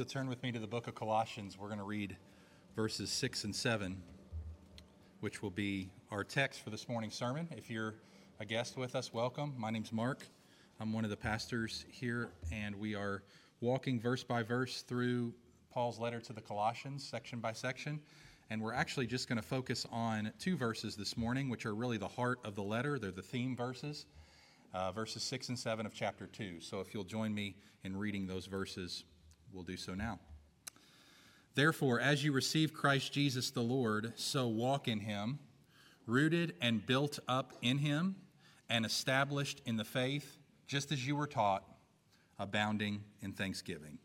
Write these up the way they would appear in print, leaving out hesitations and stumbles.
you'll turn with me to the book of Colossians, we're going to read verses 6 and 7, which will be our text for this morning's sermon. If you're a guest with us, welcome. My name's Mark. I'm one of the pastors here, and we are walking verse by verse through Paul's letter to the Colossians, section by section. And we're actually just going to focus on two verses this morning, which are really the heart of the letter. They're the theme verses, verses 6 and 7 of chapter 2. So if you'll join me in reading those verses, we'll do so now. Therefore, as you receive Christ Jesus the Lord, so walk in him, rooted and built up in him, and established in the faith, just as you were taught, abounding in thanksgiving.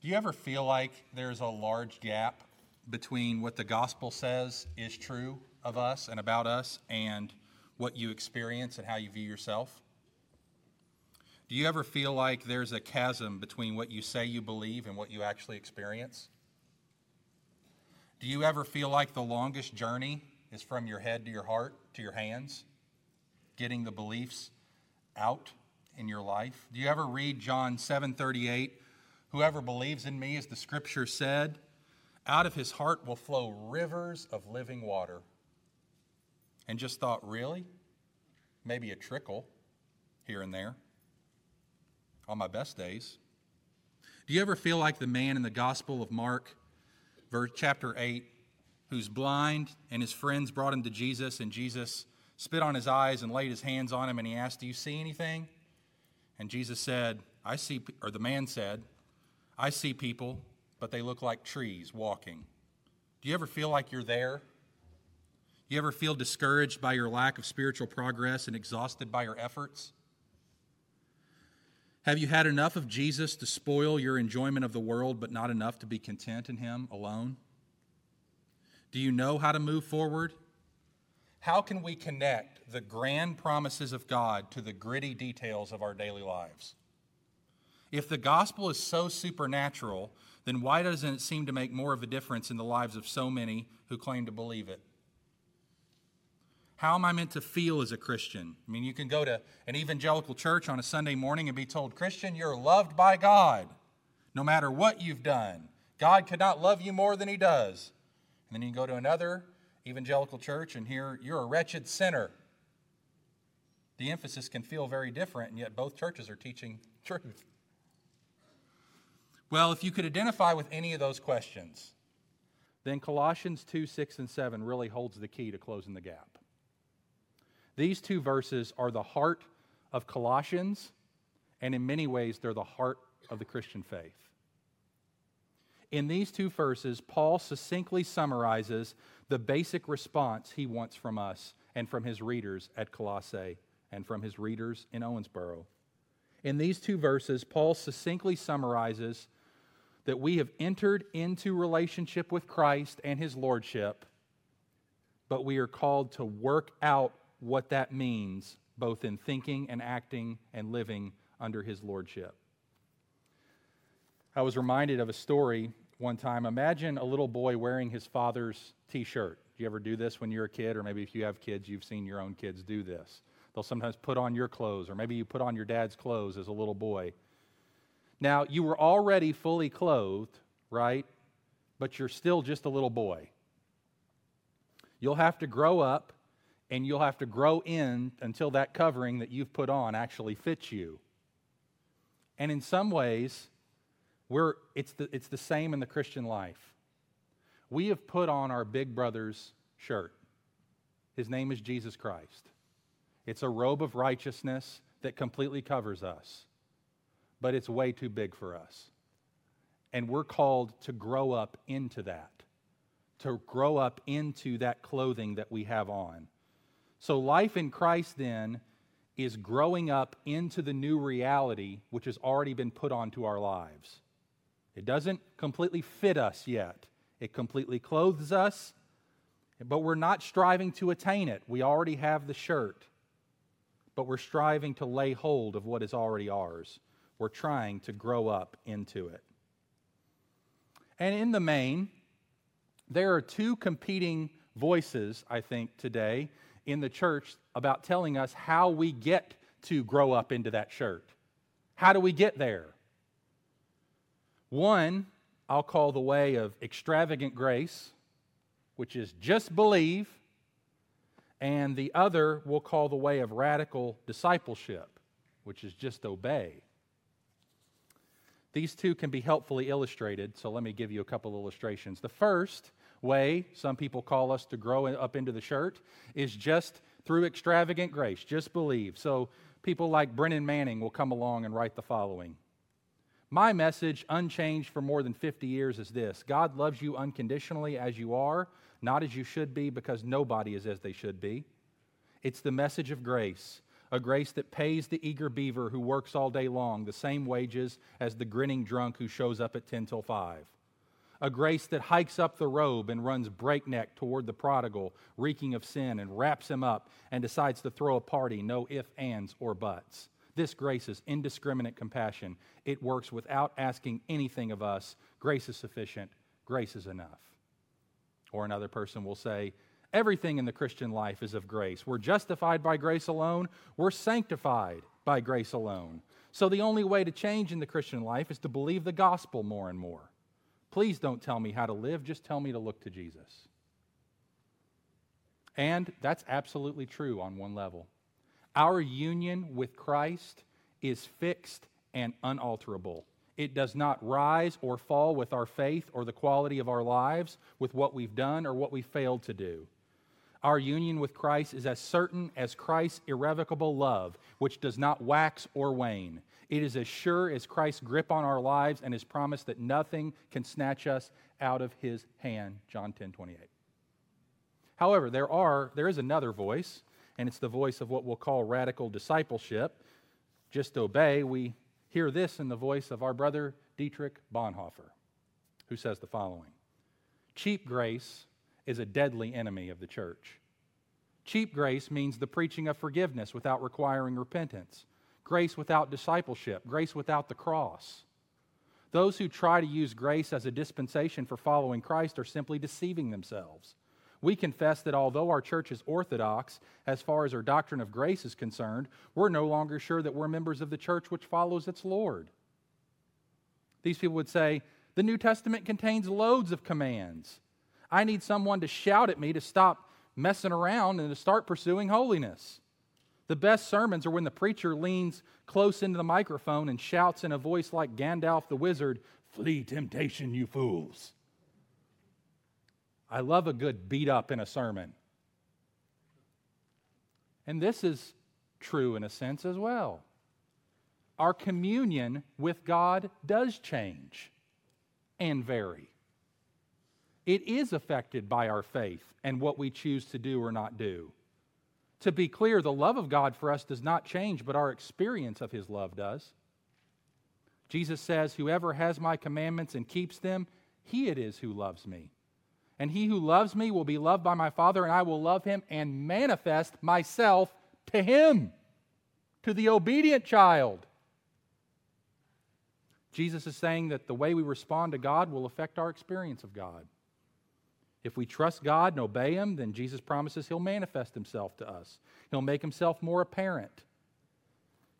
Do you ever feel like there's a large gap between what the gospel says is true of us and about us and what you experience and how you view yourself? Do you ever feel like there's a chasm between what you say you believe and what you actually experience? Do you ever feel like the longest journey is from your head to your heart to your hands, getting the beliefs out in your life? Do you ever read John 7:38, whoever believes in me, as the scripture said, out of his heart will flow rivers of living water? And just thought, really? Maybe a trickle here and there on my best days. Do you ever feel like the man in the Gospel of Mark, chapter 8, who's blind and his friends brought him to Jesus, and Jesus spit on his eyes and laid his hands on him, and he asked, do you see anything? And Jesus said, I see, or the man said, I see people, but they look like trees walking. Do you ever feel like you're there? Do you ever feel discouraged by your lack of spiritual progress and exhausted by your efforts? Have you had enough of Jesus to spoil your enjoyment of the world, but not enough to be content in him alone? Do you know how to move forward? How can we connect the grand promises of God to the gritty details of our daily lives? If the gospel is so supernatural, then why doesn't it seem to make more of a difference in the lives of so many who claim to believe it? How am I meant to feel as a Christian? I mean, you can go to an evangelical church on a Sunday morning and be told, Christian, you're loved by God no matter what you've done. God could not love you more than he does. And then you can go to another evangelical church and hear, you're a wretched sinner. The emphasis can feel very different, and yet both churches are teaching truth. Well, if you could identify with any of those questions, then Colossians 2, 6, and 7 really holds the key to closing the gap. These two verses are the heart of Colossians, and in many ways, they're the heart of the Christian faith. In these two verses, Paul succinctly summarizes the basic response he wants from us and from his readers at Colossae and from his readers in Owensboro. In these two verses, Paul succinctly summarizes that we have entered into relationship with Christ and his lordship, but we are called to work out what that means, both in thinking and acting and living under his lordship. I was reminded of a story one time. Imagine a little boy wearing his father's t-shirt. Do you ever do this when you're a kid? Or maybe if you have kids, you've seen your own kids do this. They'll sometimes put on your clothes, or maybe you put on your dad's clothes as a little boy. Now, you were already fully clothed, right? But you're still just a little boy. You'll have to grow up, and you'll have to grow in until that covering that you've put on actually fits you. And in some ways, it's the same in the Christian life. We have put on our big brother's shirt. His name is Jesus Christ. It's a robe of righteousness that completely covers us, but it's way too big for us. And we're called to grow up into that, to grow up into that clothing that we have on. So life in Christ then is growing up into the new reality which has already been put onto our lives. It doesn't completely fit us yet. It completely clothes us, but we're not striving to attain it. We already have the shirt, but we're striving to lay hold of what is already ours. We're trying to grow up into it. And in the main, there are two competing voices, I think, today in the church about telling us how we get to grow up into that shirt. How do we get there? One, I'll call the way of extravagant grace, which is just believe, and the other we'll call the way of radical discipleship, which is just obey. These two can be helpfully illustrated, so let me give you a couple illustrations. The first way some people call us to grow up into the shirt is just through extravagant grace, just believe. So people like Brennan Manning will come along and write the following. My message, unchanged for more than 50 years, is this. God loves you unconditionally as you are, not as you should be, because nobody is as they should be. It's the message of grace, a grace that pays the eager beaver who works all day long the same wages as the grinning drunk who shows up at 10 till 5. A grace that hikes up the robe and runs breakneck toward the prodigal, reeking of sin, and wraps him up and decides to throw a party, no ifs, ands, or buts. This grace is indiscriminate compassion. It works without asking anything of us. Grace is sufficient. Grace is enough. Or another person will say, everything in the Christian life is of grace. We're justified by grace alone. We're sanctified by grace alone. So the only way to change in the Christian life is to believe the gospel more and more. Please don't tell me how to live. Just tell me to look to Jesus. And that's absolutely true on one level. Our union with Christ is fixed and unalterable. It does not rise or fall with our faith or the quality of our lives, with what we've done or what we failed to do. Our union with Christ is as certain as Christ's irrevocable love, which does not wax or wane. It is as sure as Christ's grip on our lives and his promise that nothing can snatch us out of his hand, John 10:28. However, there is another voice, and it's the voice of what we'll call radical discipleship. Just obey. We hear this in the voice of our brother Dietrich Bonhoeffer, who says the following. Cheap grace is a deadly enemy of the church. Cheap grace means the preaching of forgiveness without requiring repentance, grace without discipleship, grace without the cross. Those who try to use grace as a dispensation for following Christ are simply deceiving themselves. We confess that although our church is orthodox, as far as our doctrine of grace is concerned, we're no longer sure that we're members of the church which follows its Lord. These people would say, the New Testament contains loads of commands. I need someone to shout at me to stop messing around and to start pursuing holiness. The best sermons are when the preacher leans close into the microphone and shouts in a voice like Gandalf the Wizard, "Flee temptation, you fools." I love a good beat up in a sermon. And this is true in a sense as well. Our communion with God does change and vary. It is affected by our faith and what we choose to do or not do. To be clear, the love of God for us does not change, but our experience of his love does. Jesus says, "Whoever has my commandments and keeps them, he it is who loves me. And he who loves me will be loved by my Father, and I will love him and manifest myself to him," to the obedient child. Jesus is saying that the way we respond to God will affect our experience of God. If we trust God and obey him, then Jesus promises he'll manifest himself to us. He'll make himself more apparent.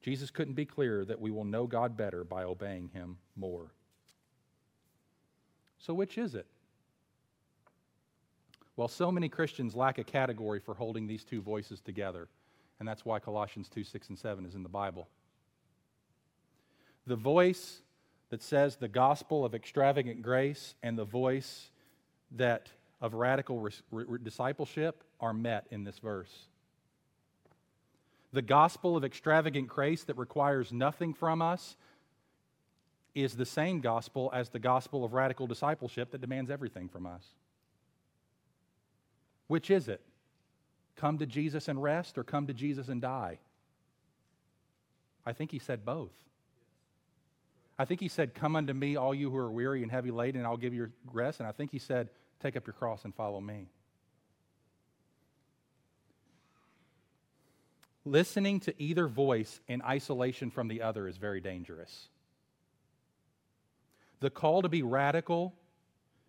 Jesus couldn't be clearer that we will know God better by obeying him more. So which is it? Well, so many Christians lack a category for holding these two voices together, and that's why Colossians 2, 6, and 7 is in the Bible. The voice that says the gospel of extravagant grace and the voice that of radical discipleship are met in this verse. The gospel of extravagant grace that requires nothing from us is the same gospel as the gospel of radical discipleship that demands everything from us. Which is it? Come to Jesus and rest, or come to Jesus and die? I think he said both. I think he said, "Come unto me, all you who are weary and heavy laden, and I'll give you rest." And I think he said, "Take up your cross and follow me." Listening to either voice in isolation from the other is very dangerous. The call to be radical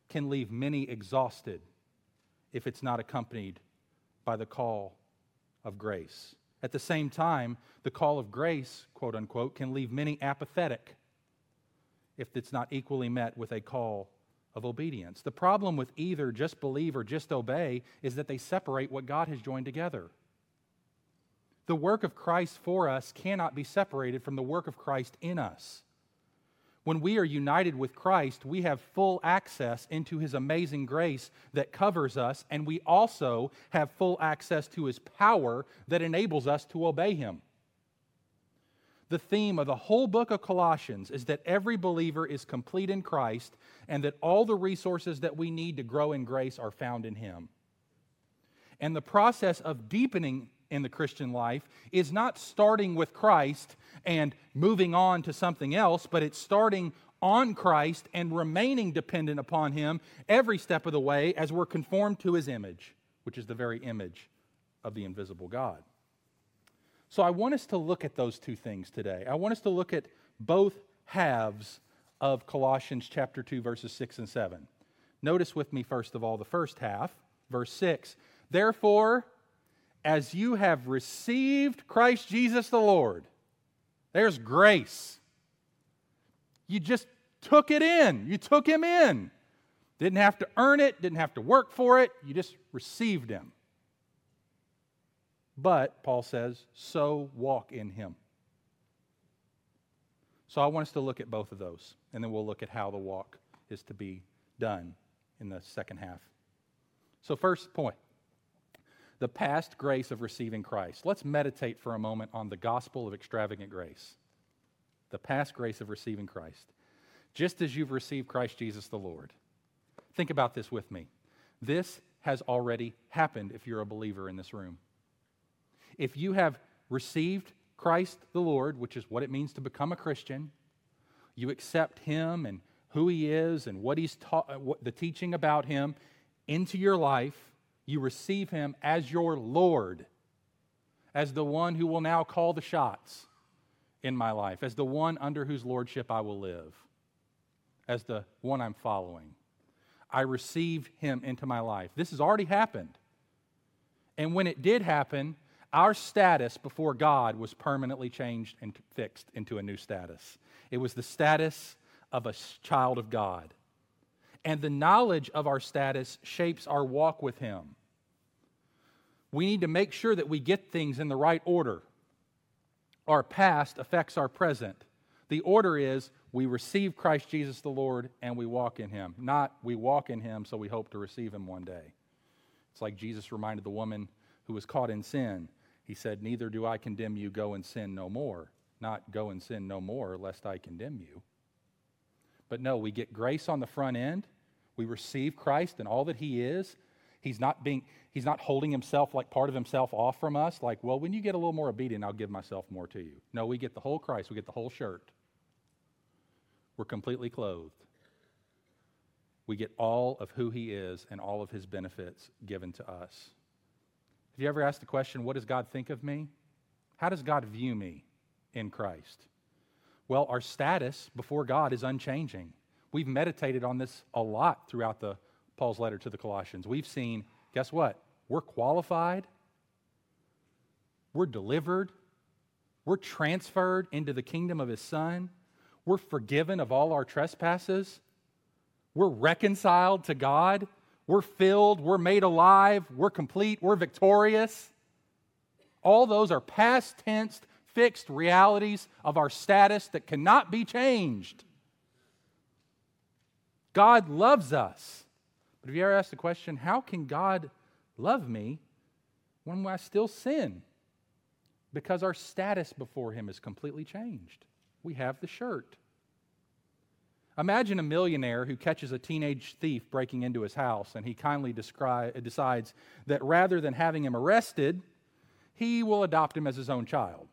can leave many exhausted if it's not accompanied by the call of grace. At the same time, the call of grace, quote unquote, can leave many apathetic if it's not equally met with a call of obedience. The problem with either just believe or just obey is that they separate what God has joined together. The work of Christ for us cannot be separated from the work of Christ in us. When we are united with Christ, we have full access into His amazing grace that covers us, and we also have full access to His power that enables us to obey Him. The theme of the whole book of Colossians is that every believer is complete in Christ and that all the resources that we need to grow in grace are found in Him. And the process of deepening in the Christian life is not starting with Christ and moving on to something else, but it's starting on Christ and remaining dependent upon Him every step of the way as we're conformed to His image, which is the very image of the invisible God. So I want us to look at those two things today. I want us to look at both halves of Colossians chapter 2, verses 6 and 7. Notice with me, first of all, the first half, verse 6. Therefore, as you have received Christ Jesus the Lord, there's grace. You just took it in. You took Him in. Didn't have to earn it. Didn't have to work for it. You just received Him. But, Paul says, so walk in Him. So I want us to look at both of those, and then we'll look at how the walk is to be done in the second half. So first point, the past grace of receiving Christ. Let's meditate for a moment on the gospel of extravagant grace. The past grace of receiving Christ. Just as you've received Christ Jesus the Lord. Think about this with me. This has already happened if you're a believer in this room. If you have received Christ the Lord, which is what it means to become a Christian, you accept Him and who He is and what He's taught, the teaching about Him into your life, you receive Him as your Lord, as the one who will now call the shots in my life, as the one under whose lordship I will live, as the one I'm following. I receive Him into my life. This has already happened. And when it did happen, our status before God was permanently changed and fixed into a new status. It was the status of a child of God. And the knowledge of our status shapes our walk with Him. We need to make sure that we get things in the right order. Our past affects our present. The order is we receive Christ Jesus the Lord and we walk in Him. Not we walk in Him so we hope to receive Him one day. It's like Jesus reminded the woman who was caught in sin. He said, neither do I condemn you, go and sin no more. Not go and sin no more, lest I condemn you. But no, we get grace on the front end. We receive Christ and all that He is. He's not holding Himself, like part of Himself, off from us. Like, well, when you get a little more obedient, I'll give myself more to you. No, we get the whole Christ. We get the whole shirt. We're completely clothed. We get all of who He is and all of His benefits given to us. Have you ever asked the question, what does God think of me? How does God view me in Christ? Well, our status before God is unchanging. We've meditated on this a lot throughout Paul's letter to the Colossians. We've seen, guess what? We're qualified. We're delivered. We're transferred into the kingdom of His Son. We're forgiven of all our trespasses. We're reconciled to God. We're filled, we're made alive, we're complete, we're victorious. All those are past tense, fixed realities of our status that cannot be changed. God loves us. But have you ever asked the question, how can God love me when I still sin? Because our status before Him is completely changed. We have the shirt. Imagine a millionaire who catches a teenage thief breaking into his house, and he kindly decides that rather than having him arrested, he will adopt him as his own child.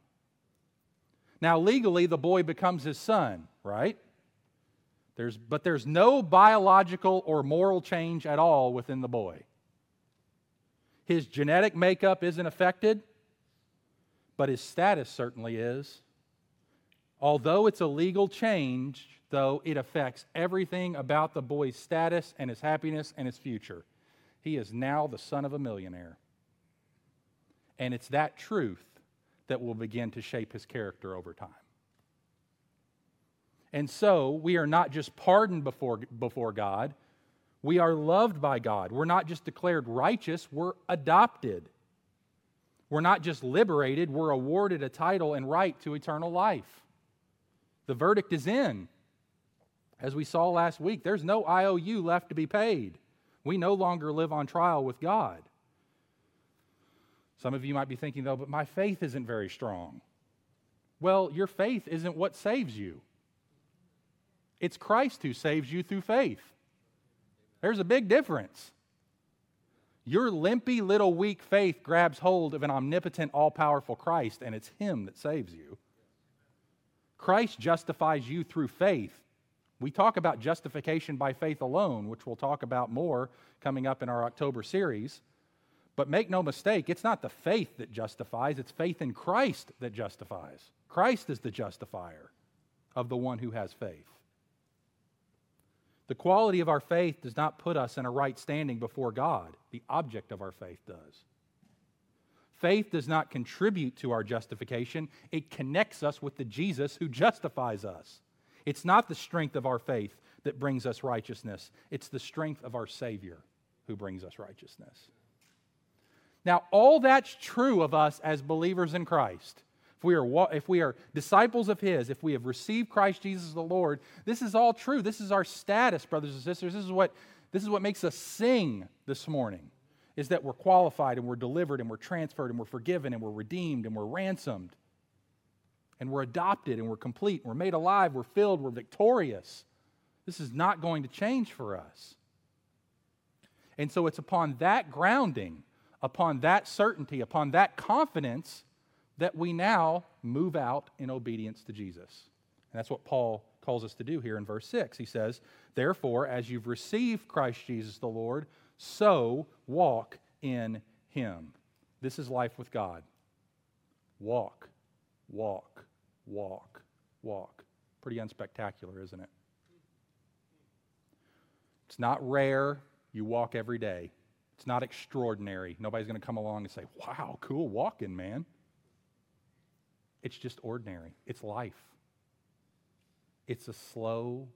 Now, legally, the boy becomes his son, right? But there's no biological or moral change at all within the boy. His genetic makeup isn't affected, but his status certainly is. Although it's a legal change, though, it affects everything about the boy's status and his happiness and his future. He is now the son of a millionaire. And it's that truth that will begin to shape his character over time. And so we are not just pardoned before God, we are loved by God. We're not just declared righteous, we're adopted. We're not just liberated, we're awarded a title and right to eternal life. The verdict is in. As we saw last week, there's no IOU left to be paid. We no longer live on trial with God. Some of you might be thinking, though, but my faith isn't very strong. Well, your faith isn't what saves you. It's Christ who saves you through faith. There's a big difference. Your limpy little weak faith grabs hold of an omnipotent, all-powerful Christ, and it's Him that saves you. Christ justifies you through faith. We talk about justification by faith alone, which we'll talk about more coming up in our October series. But make no mistake, it's not the faith that justifies, it's faith in Christ that justifies. Christ is the justifier of the one who has faith. The quality of our faith does not put us in a right standing before God. The object of our faith does. Faith does not contribute to our justification. It connects us with the Jesus who justifies us. It's not the strength of our faith that brings us righteousness. It's the strength of our Savior who brings us righteousness. Now, all that's true of us as believers in Christ. If we are disciples of His, if we have received Christ Jesus the Lord, this is all true. This is our status, brothers and sisters. This is what makes us sing this morning, is that we're qualified and we're delivered and we're transferred and we're forgiven and we're redeemed and we're ransomed and we're adopted and we're complete, we're made alive, we're filled, we're victorious. This is not going to change for us. And so it's upon that grounding, upon that certainty, upon that confidence that we now move out in obedience to Jesus. And that's what Paul calls us to do here in verse 6. He says, "Therefore, as you've received Christ Jesus the Lord, so walk in Him." This is life with God. Walk, walk, walk, walk. Pretty unspectacular, isn't it? It's not rare. You walk every day. It's not extraordinary. Nobody's going to come along and say, "Wow, cool walking, man." It's just ordinary. It's life. It's a slow,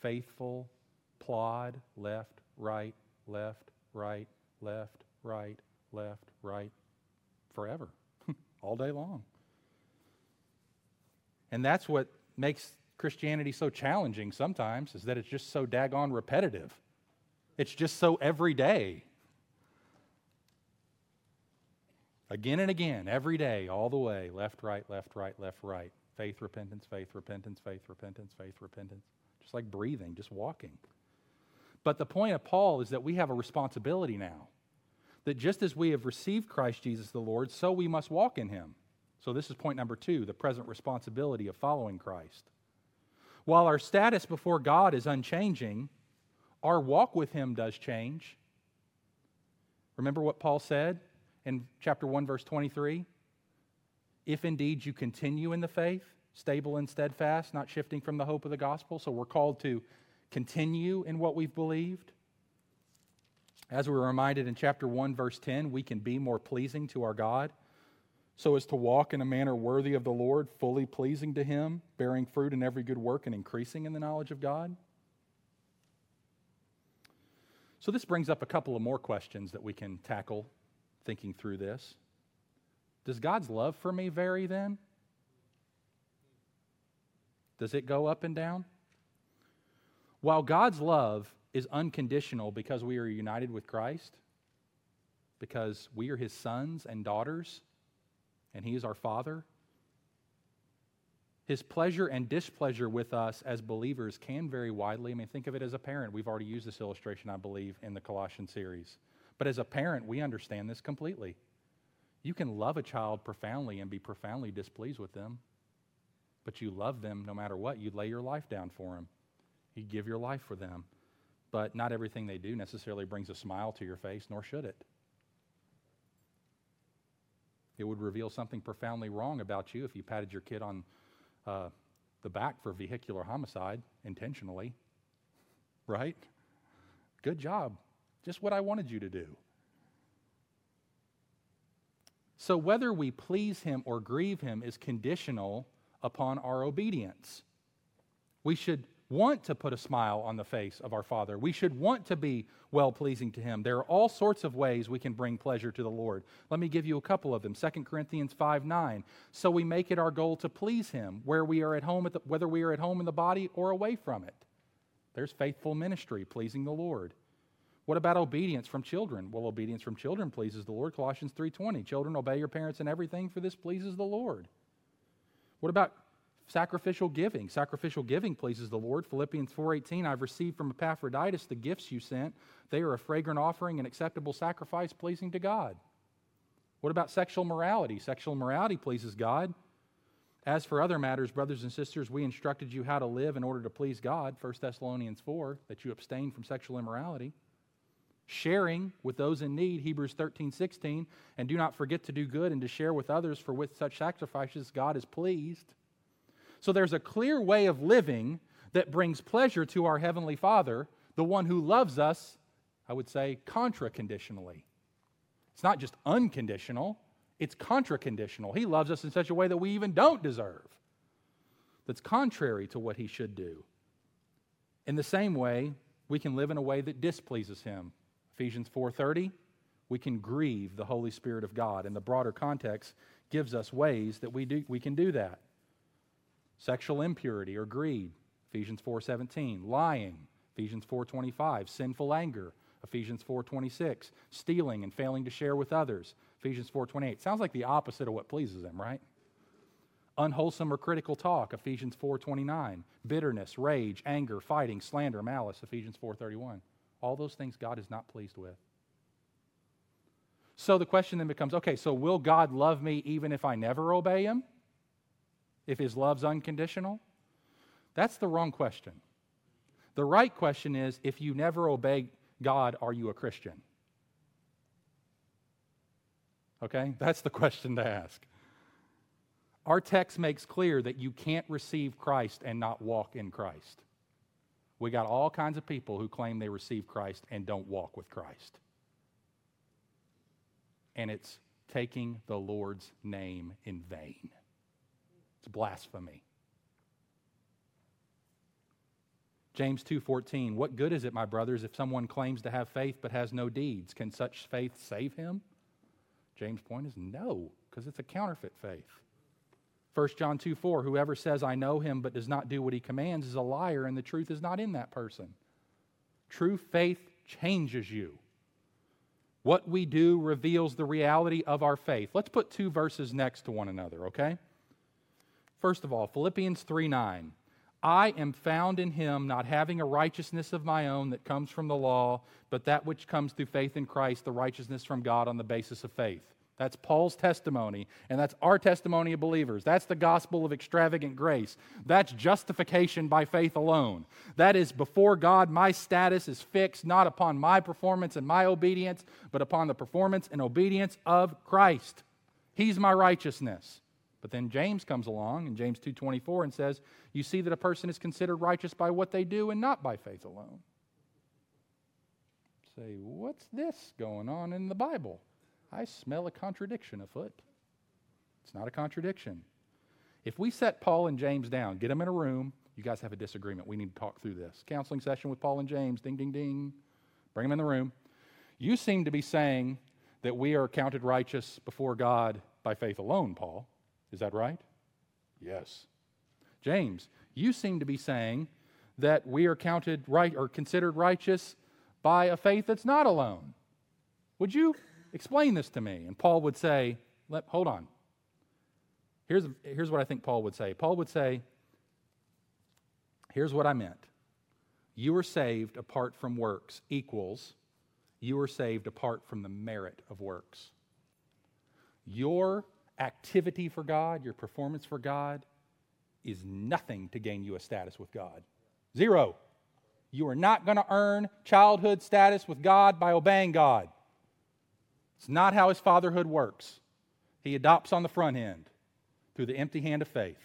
faithful plod, left, right, left, right, left, right, left, right, forever, all day long. And that's what makes Christianity so challenging sometimes, is that it's just so daggone repetitive. It's just so every day. Again and again, every day, all the way, left, right, left, right, left, right. Faith, repentance, faith, repentance, faith, repentance, faith, repentance. Just like breathing, just walking. But the point of Paul is that we have a responsibility now, that just as we have received Christ Jesus the Lord, so we must walk in Him. So this is point number 2, the present responsibility of following Christ. While our status before God is unchanging, our walk with Him does change. Remember what Paul said in chapter 1, verse 23? "If indeed you continue in the faith, stable and steadfast, not shifting from the hope of the gospel." So we're called to continue in what we've believed. As we were reminded in chapter 1, verse 10, we can be more pleasing to our God, so as to walk in a manner worthy of the Lord, fully pleasing to Him, bearing fruit in every good work and increasing in the knowledge of God. So this brings up a couple of more questions that we can tackle thinking through this. Does God's love for me vary then? Does it go up and down? While God's love is unconditional because we are united with Christ, because we are His sons and daughters, and He is our Father, His pleasure and displeasure with us as believers can vary widely. I mean, think of it as a parent. We've already used this illustration, I believe, in the Colossians series. But as a parent, we understand this completely. You can love a child profoundly and be profoundly displeased with them, but you love them no matter what. You lay your life down for them. You give your life for them. But not everything they do necessarily brings a smile to your face, nor should it. It would reveal something profoundly wrong about you if you patted your kid on the back for vehicular homicide intentionally, right? Good job. Just what I wanted you to do. So whether we please Him or grieve Him is conditional upon our obedience. We should want to put a smile on the face of our Father. We should want to be well-pleasing to Him. There are all sorts of ways we can bring pleasure to the Lord. Let me give you a couple of them. 2 Corinthians 5:9. So we make it our goal to please Him, where we are at home, whether we are at home in the body or away from it. There's faithful ministry, pleasing the Lord. What about obedience from children? Well, obedience from children pleases the Lord. Colossians 3:20. Children, obey your parents in everything, for this pleases the Lord. What about sacrificial giving? Sacrificial giving pleases the Lord. Philippians 4:18, I've received from Epaphroditus the gifts you sent. They are a fragrant offering, an acceptable sacrifice pleasing to God. What about sexual morality? Sexual morality pleases God. As for other matters, brothers and sisters, we instructed you how to live in order to please God, 1 Thessalonians 4, that you abstain from sexual immorality. Sharing with those in need, Hebrews 13:16, and do not forget to do good and to share with others, for with such sacrifices God is pleased. So there's a clear way of living that brings pleasure to our Heavenly Father, the one who loves us, I would say, contra-conditionally. It's not just unconditional, it's contra-conditional. He loves us in such a way that we even don't deserve. That's contrary to what He should do. In the same way, we can live in a way that displeases Him. Ephesians 4:30, we can grieve the Holy Spirit of God. And the broader context gives us ways that we can do that. Sexual impurity or greed, Ephesians 4:17. Lying, Ephesians 4:25. Sinful anger, Ephesians 4:26. Stealing and failing to share with others, Ephesians 4:28. Sounds like the opposite of what pleases Him, right? Unwholesome or critical talk, Ephesians 4:29. Bitterness, rage, anger, fighting, slander, malice, Ephesians 4:31. All those things God is not pleased with. So the question then becomes, okay, so will God love me even if I never obey Him? If His love's unconditional? That's the wrong question. The right question is, if you never obey God, are you a Christian? Okay? That's the question to ask. Our text makes clear that you can't receive Christ and not walk in Christ. We got all kinds of people who claim they receive Christ and don't walk with Christ. And it's taking the Lord's name in vain. It's blasphemy. James 2:14, what good is it, my brothers, if someone claims to have faith but has no deeds? Can such faith save him? James' point is no, because it's a counterfeit faith. 1 John 2:4, whoever says, I know Him, but does not do what He commands is a liar, and the truth is not in that person. True faith changes you. What we do reveals the reality of our faith. Let's put two verses next to one another, okay? First of all, Philippians 3:9. I am found in Him, not having a righteousness of my own that comes from the law, but that which comes through faith in Christ, the righteousness from God on the basis of faith. That's Paul's testimony, and that's our testimony of believers. That's the gospel of extravagant grace. That's justification by faith alone. That is, before God, my status is fixed, not upon my performance and my obedience, but upon the performance and obedience of Christ. He's my righteousness. But then James comes along in James 2:24 and says, you see that a person is considered righteous by what they do and not by faith alone. Say, what's this going on in the Bible? I smell a contradiction afoot. It's not a contradiction. If we set Paul and James down, get them in a room, you guys have a disagreement. We need to talk through this. Counseling session with Paul and James, ding, ding, ding. Bring them in the room. You seem to be saying that we are counted righteous before God by faith alone, Paul. Is that right? Yes. James, you seem to be saying that we are counted right or considered righteous by a faith that's not alone. Would you explain this to me? And Paul would say, hold on. Here's what I think Paul would say. Paul would say, here's what I meant. You are saved apart from works equals you are saved apart from the merit of works. Your activity for God, your performance for God, is nothing to gain you a status with God. Zero. You are not going to earn childhood status with God by obeying God. It's not how His fatherhood works. He adopts on the front end through the empty hand of faith.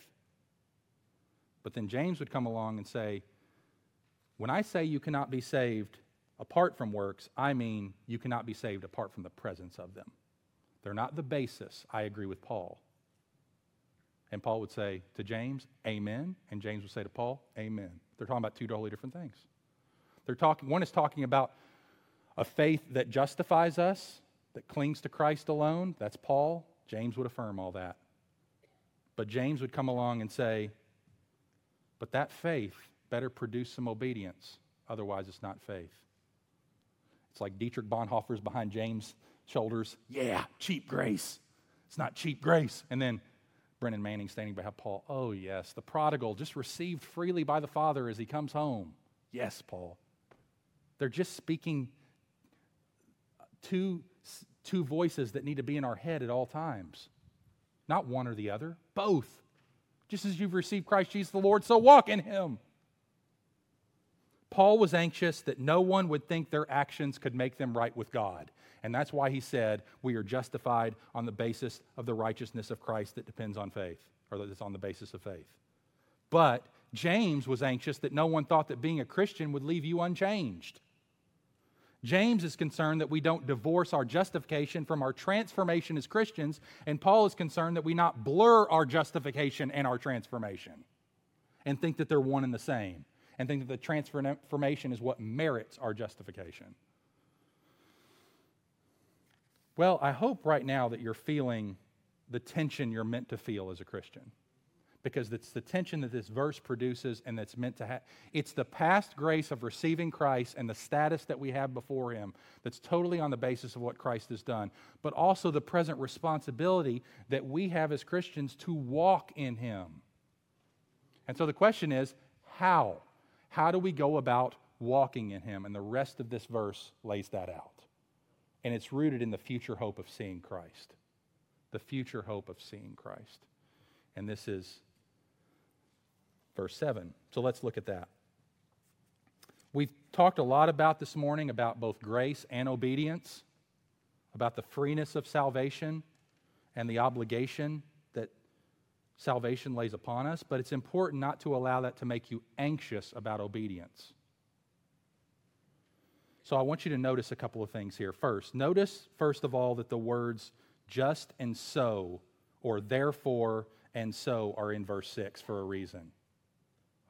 But then James would come along and say, when I say you cannot be saved apart from works, I mean you cannot be saved apart from the presence of them. They're not the basis. I agree with Paul. And Paul would say to James, amen. And James would say to Paul, amen. They're talking about two totally different things. One is talking about a faith that justifies us, that clings to Christ alone. That's Paul. James would affirm all that. But James would come along and say, but that faith better produce some obedience. Otherwise, it's not faith. It's like Dietrich Bonhoeffer's behind James' shoulders. Yeah, cheap grace. It's not cheap grace. And then Brennan Manning standing behind Paul. Oh, yes, the prodigal just received freely by the Father as he comes home. Yes, Paul. They're just speaking two voices that need to be in our head at all times. Not one or the other, both. Just as you've received Christ Jesus the Lord, so walk in him. Paul was anxious that no one would think their actions could make them right with God. And that's why he said, we are justified on the basis of the righteousness of Christ that depends on faith, or that is on the basis of faith. But James was anxious that no one thought that being a Christian would leave you unchanged. James is concerned that we don't divorce our justification from our transformation as Christians, and Paul is concerned that we not blur our justification and our transformation and think that they're one and the same, and think that the transformation is what merits our justification. Well, I hope right now that you're feeling the tension you're meant to feel as a Christian, because it's the tension that this verse produces and that's meant to have. It's the past grace of receiving Christ and the status that we have before him that's totally on the basis of what Christ has done, but also the present responsibility that we have as Christians to walk in him. And so the question is, how? How do we go about walking in him? And the rest of this verse lays that out. And it's rooted in the future hope of seeing Christ. The future hope of seeing Christ. And this is verse 7. So let's look at that. We've talked a lot about this morning about both grace and obedience, about the freeness of salvation and the obligation that salvation lays upon us, but it's important not to allow that to make you anxious about obedience. So I want you to notice a couple of things here. First, notice first of all that the words just and so, or therefore and so, are in verse 6 for a reason.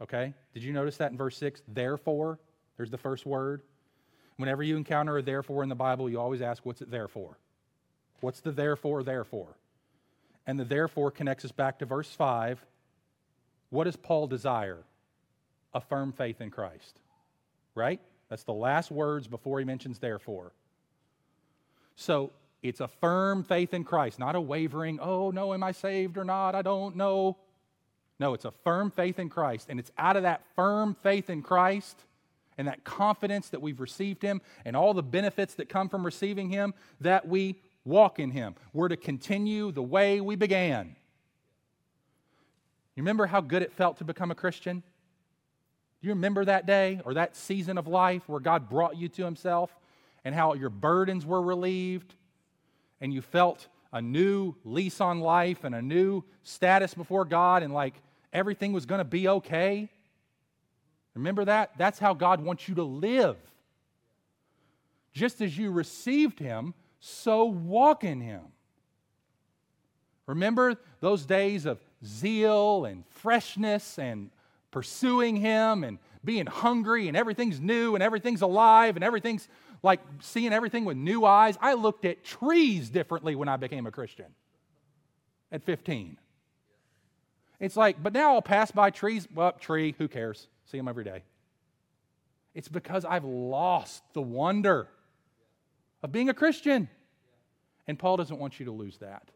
Okay? Did you notice that in verse 6? Therefore, there's the first word. Whenever you encounter a therefore in the Bible, you always ask, what's it there for? What's the therefore? And the therefore connects us back to verse 5. What does Paul desire? A firm faith in Christ. Right? That's the last words before he mentions therefore. So, it's a firm faith in Christ, not a wavering, oh, no, am I saved or not? I don't know. No, it's a firm faith in Christ, and it's out of that firm faith in Christ and that confidence that we've received him and all the benefits that come from receiving him that we walk in him. We're to continue the way we began. You remember how good it felt to become a Christian? Do you remember that day or that season of life where God brought you to himself and how your burdens were relieved? And you felt a new lease on life and a new status before God, and like everything was going to be okay. Remember that? That's how God wants you to live. Just as you received him, so walk in him. Remember those days of zeal and freshness and pursuing him and being hungry and everything's new and everything's alive and everything's like seeing everything with new eyes. I looked at trees differently when I became a Christian at 15. It's like, but now I'll pass by trees. Well, tree, who cares? See them every day. It's because I've lost the wonder of being a Christian. And Paul doesn't want you to lose that.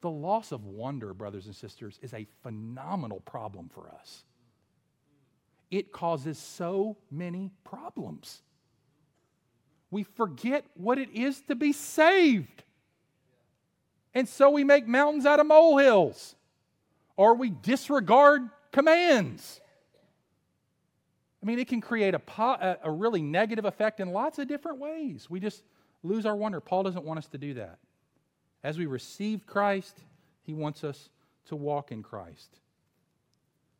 The loss of wonder, brothers and sisters, is a phenomenal problem for us. It causes so many problems. We forget what it is to be saved. And so we make mountains out of molehills. Or we disregard commands. I mean, it can create a really negative effect in lots of different ways. We just lose our wonder. Paul doesn't want us to do that. As we receive Christ, he wants us to walk in Christ.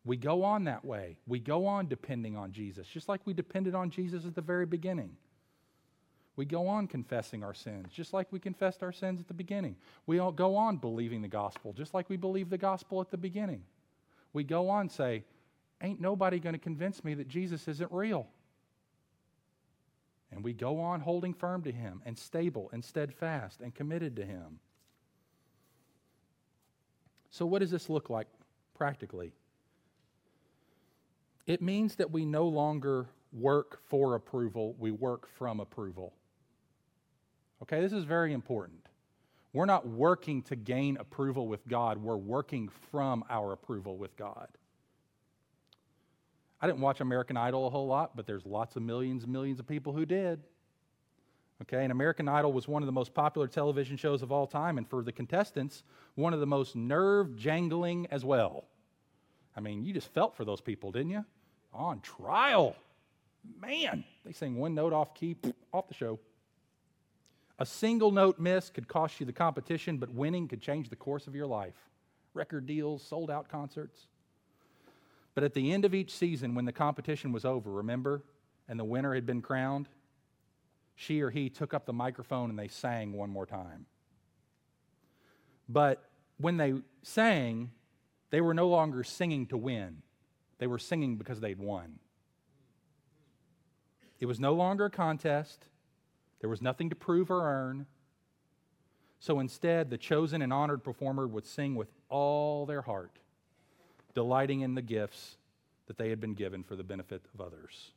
We go on that way. We go on depending on Jesus, just like we depended on Jesus at the very beginning. We go on confessing our sins, just like we confessed our sins at the beginning. We all go on believing the gospel, just like we believed the gospel at the beginning. We go on say, ain't nobody going to convince me that Jesus isn't real. And we go on holding firm to him and stable and steadfast and committed to him. So what does this look like practically? It means that we no longer work for approval, we work from approval. Okay, this is very important. We're not working to gain approval with God, we're working from our approval with God. I didn't watch American Idol a whole lot, but there's lots of millions and millions of people who did. Okay, and American Idol was one of the most popular television shows of all time, and for the contestants, one of the most nerve-jangling as well. I mean, you just felt for those people, didn't you? On trial. Man, they sang one note off key, off the show. A single note miss could cost you the competition, but winning could change the course of your life. Record deals, sold-out concerts. But at the end of each season, when the competition was over, remember, and the winner had been crowned, she or he took up the microphone and they sang one more time. But when they sang, they were no longer singing to win. They were singing because they'd won. It was no longer a contest. There was nothing to prove or earn. So instead, the chosen and honored performer would sing with all their heart, delighting in the gifts that they had been given for the benefit of others.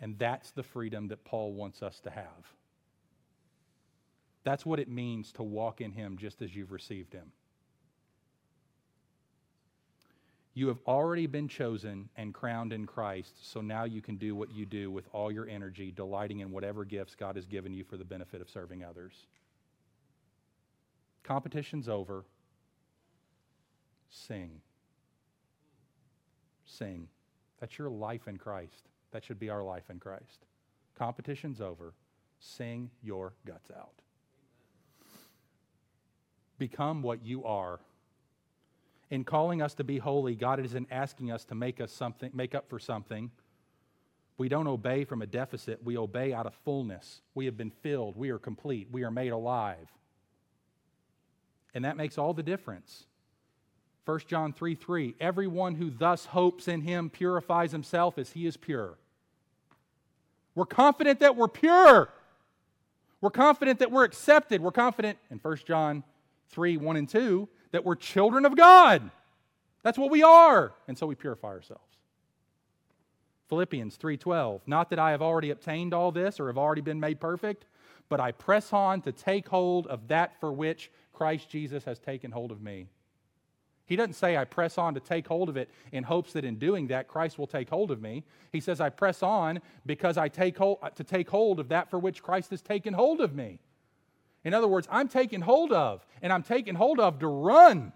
And that's the freedom that Paul wants us to have. That's what it means to walk in him just as you've received him. You have already been chosen and crowned in Christ, so now you can do what you do with all your energy, delighting in whatever gifts God has given you for the benefit of serving others. Competition's over. Sing. Sing. That's your life in Christ. That should be our life in Christ. Competition's over. Sing your guts out. Become what you are. In calling us to be holy, God isn't asking us to make up for something. We don't obey from a deficit. We obey out of fullness. We have been filled. We are complete. We are made alive. And that makes all the difference. 1 John 3:3, everyone who thus hopes in him purifies himself as he is pure. We're confident that we're pure. We're confident that we're accepted. We're confident in 1 John 3:1 and 2, that we're children of God. That's what we are. And so we purify ourselves. Philippians 3:12, not that I have already obtained all this or have already been made perfect, but I press on to take hold of that for which Christ Jesus has taken hold of me. He doesn't say I press on to take hold of it in hopes that in doing that Christ will take hold of me. He says I press on because I take hold of that for which Christ has taken hold of me. In other words, I'm taken hold of, and I'm taken hold of to run.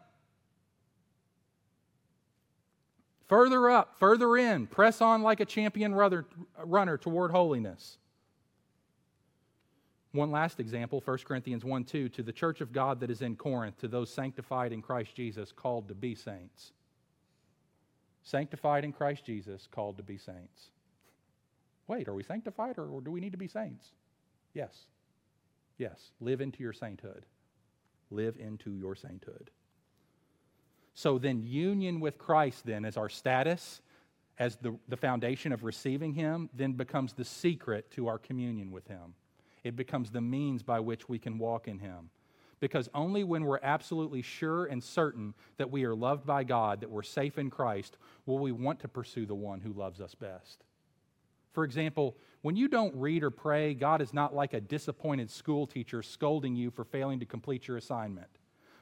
Further up, further in, press on like a champion runner toward holiness. One last example, 1 Corinthians 1:2, to the church of God that is in Corinth, to those sanctified in Christ Jesus, called to be saints. Sanctified in Christ Jesus, called to be saints. Wait, are we sanctified or do we need to be saints? Yes. Yes, live into your sainthood. Live into your sainthood. So then union with Christ then as our status, as the foundation of receiving him, then becomes the secret to our communion with him. It becomes the means by which we can walk in him. Because only when we're absolutely sure and certain that we are loved by God, that we're safe in Christ, will we want to pursue the one who loves us best. For example, when you don't read or pray, God is not like a disappointed school teacher scolding you for failing to complete your assignment.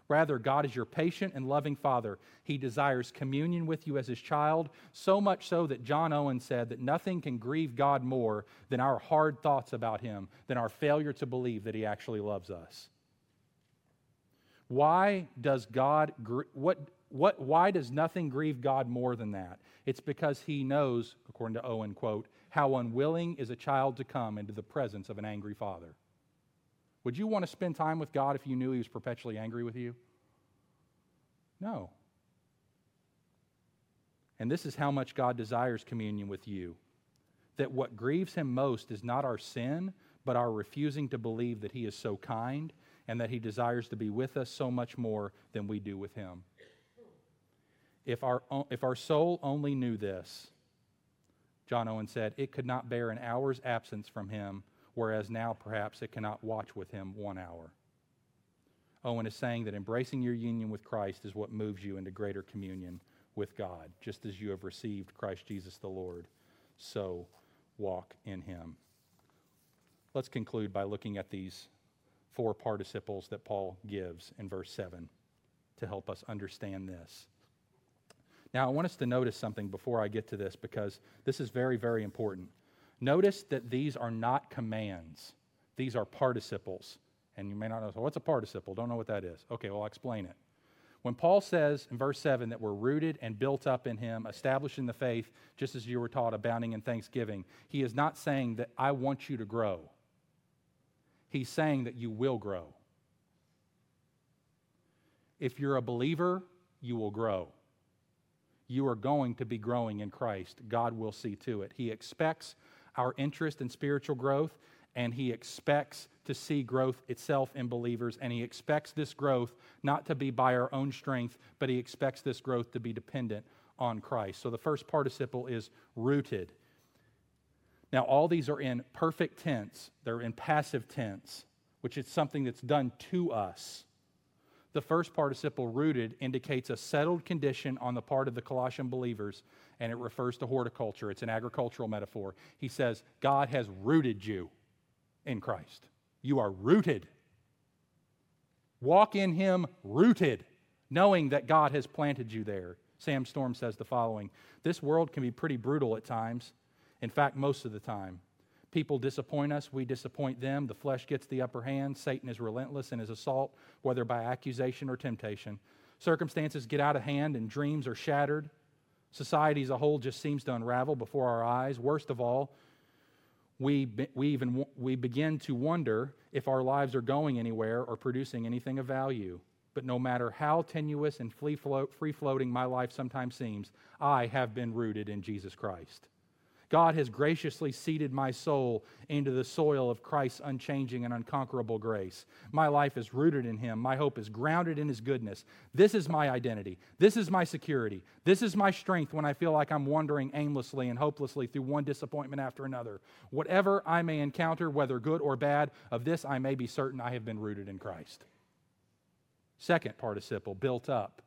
Rather, God is your patient and loving Father. He desires communion with you as his child, so much so that John Owen said that nothing can grieve God more than our hard thoughts about him, than our failure to believe that he actually loves us. Why does God why does nothing grieve God more than that? It's because he knows, according to Owen, quote, how unwilling is a child to come into the presence of an angry father. Would you want to spend time with God if you knew he was perpetually angry with you? No. And this is how much God desires communion with you. that what grieves him most is not our sin, but our refusing to believe that he is so kind and that he desires to be with us so much more than we do with him. If our soul only knew this, John Owen said, it could not bear an hour's absence from him, whereas now perhaps it cannot watch with him 1 hour. Owen is saying that embracing your union with Christ is what moves you into greater communion with God. Just as you have received Christ Jesus the Lord, so walk in him. Let's conclude by looking at these four participles that Paul gives in verse 7 to help us understand this. Now, I want us to notice something before I get to this, because this is very, very important. Notice that these are not commands. These are participles. And you may not know, so what's a participle? Don't know what that is. Okay, well, I'll explain it. When Paul says in verse 7 that we're rooted and built up in him, established in the faith, just as you were taught, abounding in thanksgiving, he is not saying that I want you to grow. He's saying that you will grow. If you're a believer, you will grow. You are going to be growing in Christ. God will see to it. He expects our interest in spiritual growth, and he expects to see growth itself in believers, and he expects this growth not to be by our own strength, but he expects this growth to be dependent on Christ. So the first participle is rooted. Now, all these are in perfect tense. They're in passive tense, which is something that's done to us. The first participle, rooted, indicates a settled condition on the part of the Colossian believers, and it refers to horticulture. It's an agricultural metaphor. He says, God has rooted you in Christ. You are rooted. Walk in him rooted, knowing that God has planted you there. Sam Storms says the following: this world can be pretty brutal at times. In fact, most of the time. People disappoint us, we disappoint them, the flesh gets the upper hand, Satan is relentless in his assault, whether by accusation or temptation. Circumstances get out of hand and dreams are shattered. Society as a whole just seems to unravel before our eyes. Worst of all, we begin to wonder if our lives are going anywhere or producing anything of value. But no matter how tenuous and free-floating my life sometimes seems, I have been rooted in Jesus Christ. God has graciously seeded my soul into the soil of Christ's unchanging and unconquerable grace. My life is rooted in him. My hope is grounded in his goodness. This is my identity. This is my security. This is my strength when I feel like I'm wandering aimlessly and hopelessly through one disappointment after another. Whatever I may encounter, whether good or bad, of this I may be certain I have been rooted in Christ. Second participle, built up.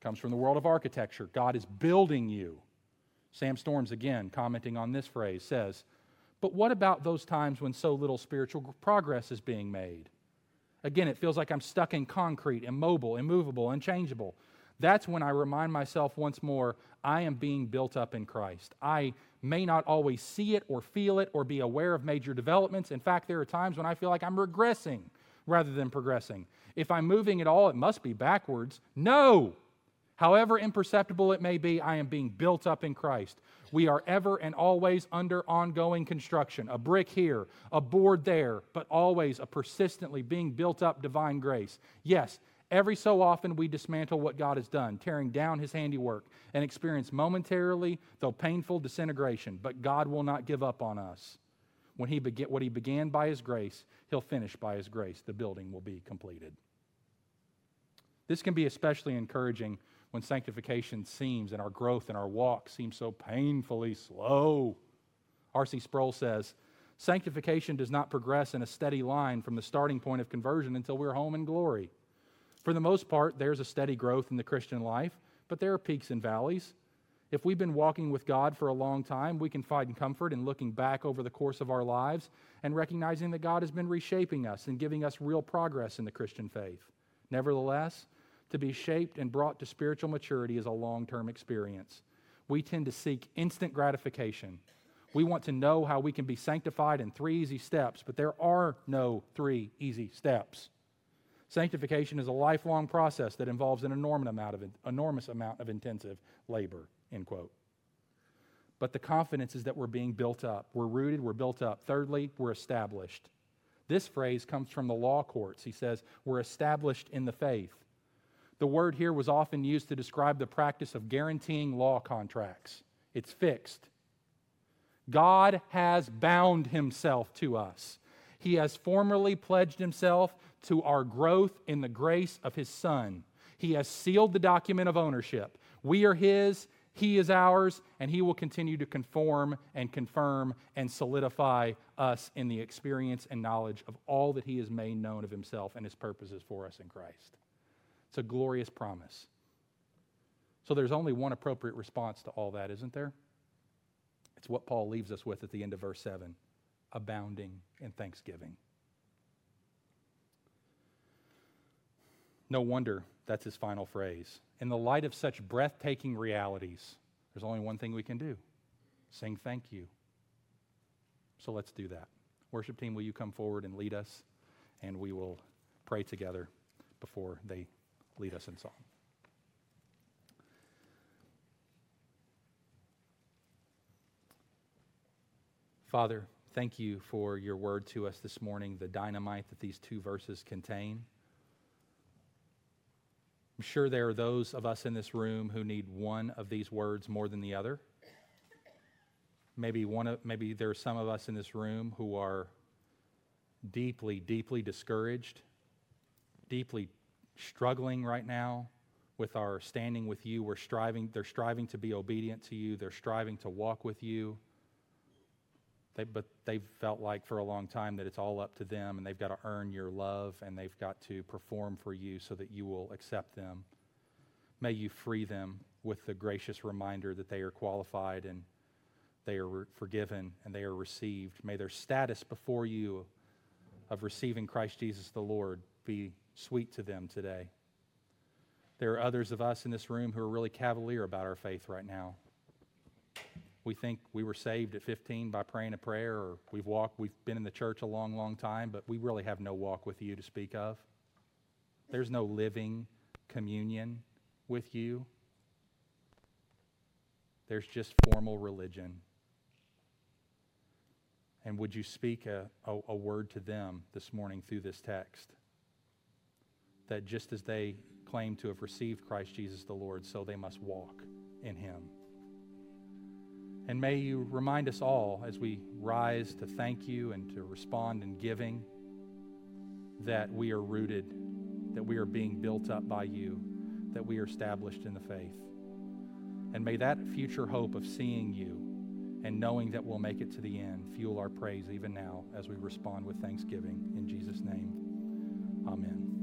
Comes from the world of architecture. God is building you. Sam Storms, again, commenting on this phrase, says, but what about those times when so little spiritual progress is being made? Again, it feels like I'm stuck in concrete, immobile, immovable, unchangeable. That's when I remind myself once more, I am being built up in Christ. I may not always see it or feel it or be aware of major developments. In fact, there are times when I feel like I'm regressing rather than progressing. If I'm moving at all, it must be backwards. No! However imperceptible it may be, I am being built up in Christ. We are ever and always under ongoing construction, a brick here, a board there, but always a persistently being built up divine grace. Yes, every so often we dismantle what God has done, tearing down his handiwork, and experience momentarily, though painful, disintegration. But God will not give up on us. When he began what he began by his grace, he'll finish by his grace. The building will be completed. This can be especially encouraging when sanctification seems, and our growth and our walk seems so painfully slow. R.C. Sproul says, sanctification does not progress in a steady line from the starting point of conversion until we're home in glory. For the most part, there's a steady growth in the Christian life, but there are peaks and valleys. If we've been walking with God for a long time, we can find comfort in looking back over the course of our lives and recognizing that God has been reshaping us and giving us real progress in the Christian faith. Nevertheless, to be shaped and brought to spiritual maturity is a long-term experience. We tend to seek instant gratification. We want to know how we can be sanctified in 3 easy steps, but there are no 3 easy steps. Sanctification is a lifelong process that involves an enormous amount of intensive labor, end quote. But the confidence is that we're being built up. We're rooted, we're built up. Thirdly, we're established. This phrase comes from the law courts. He says, we're established in the faith. The word here was often used to describe the practice of guaranteeing law contracts. It's fixed. God has bound himself to us. He has formerly pledged himself to our growth in the grace of his Son. He has sealed the document of ownership. We are his, he is ours, and he will continue to conform and confirm and solidify us in the experience and knowledge of all that he has made known of himself and his purposes for us in Christ. It's a glorious promise. So there's only one appropriate response to all that, isn't there? It's what Paul leaves us with at the end of verse 7, abounding in thanksgiving. No wonder that's his final phrase. In the light of such breathtaking realities, there's only one thing we can do, sing thank you. So let's do that. Worship team, will you come forward and lead us? And we will pray together before they lead us in song. Father, thank you for your word to us this morning, the dynamite that these two verses contain. I'm sure there are those of us in this room who need one of these words more than the other. Maybe there are some of us in this room who are deeply, deeply discouraged, deeply struggling right now with our standing with you. They're striving to be obedient to you. They're striving to walk with you. But they've felt like for a long time that it's all up to them, and they've got to earn your love, and they've got to perform for you so that you will accept them. May you free them with the gracious reminder that they are qualified and they are forgiven and they are received. May their status before you of receiving Christ Jesus the Lord be sweet to them today. There are others of us in this room who are really cavalier about our faith right now. We think we were saved at 15 by praying a prayer, or we've been in the church a long, long time, but we really have no walk with you to speak of. There's no living communion with you. There's just formal religion. And would you speak a word to them this morning through this text? That just as they claim to have received Christ Jesus the Lord, so they must walk in him. And may you remind us all as we rise to thank you and to respond in giving that we are rooted, that we are being built up by you, that we are established in the faith. And may that future hope of seeing you and knowing that we'll make it to the end fuel our praise even now as we respond with thanksgiving. In Jesus' name, amen.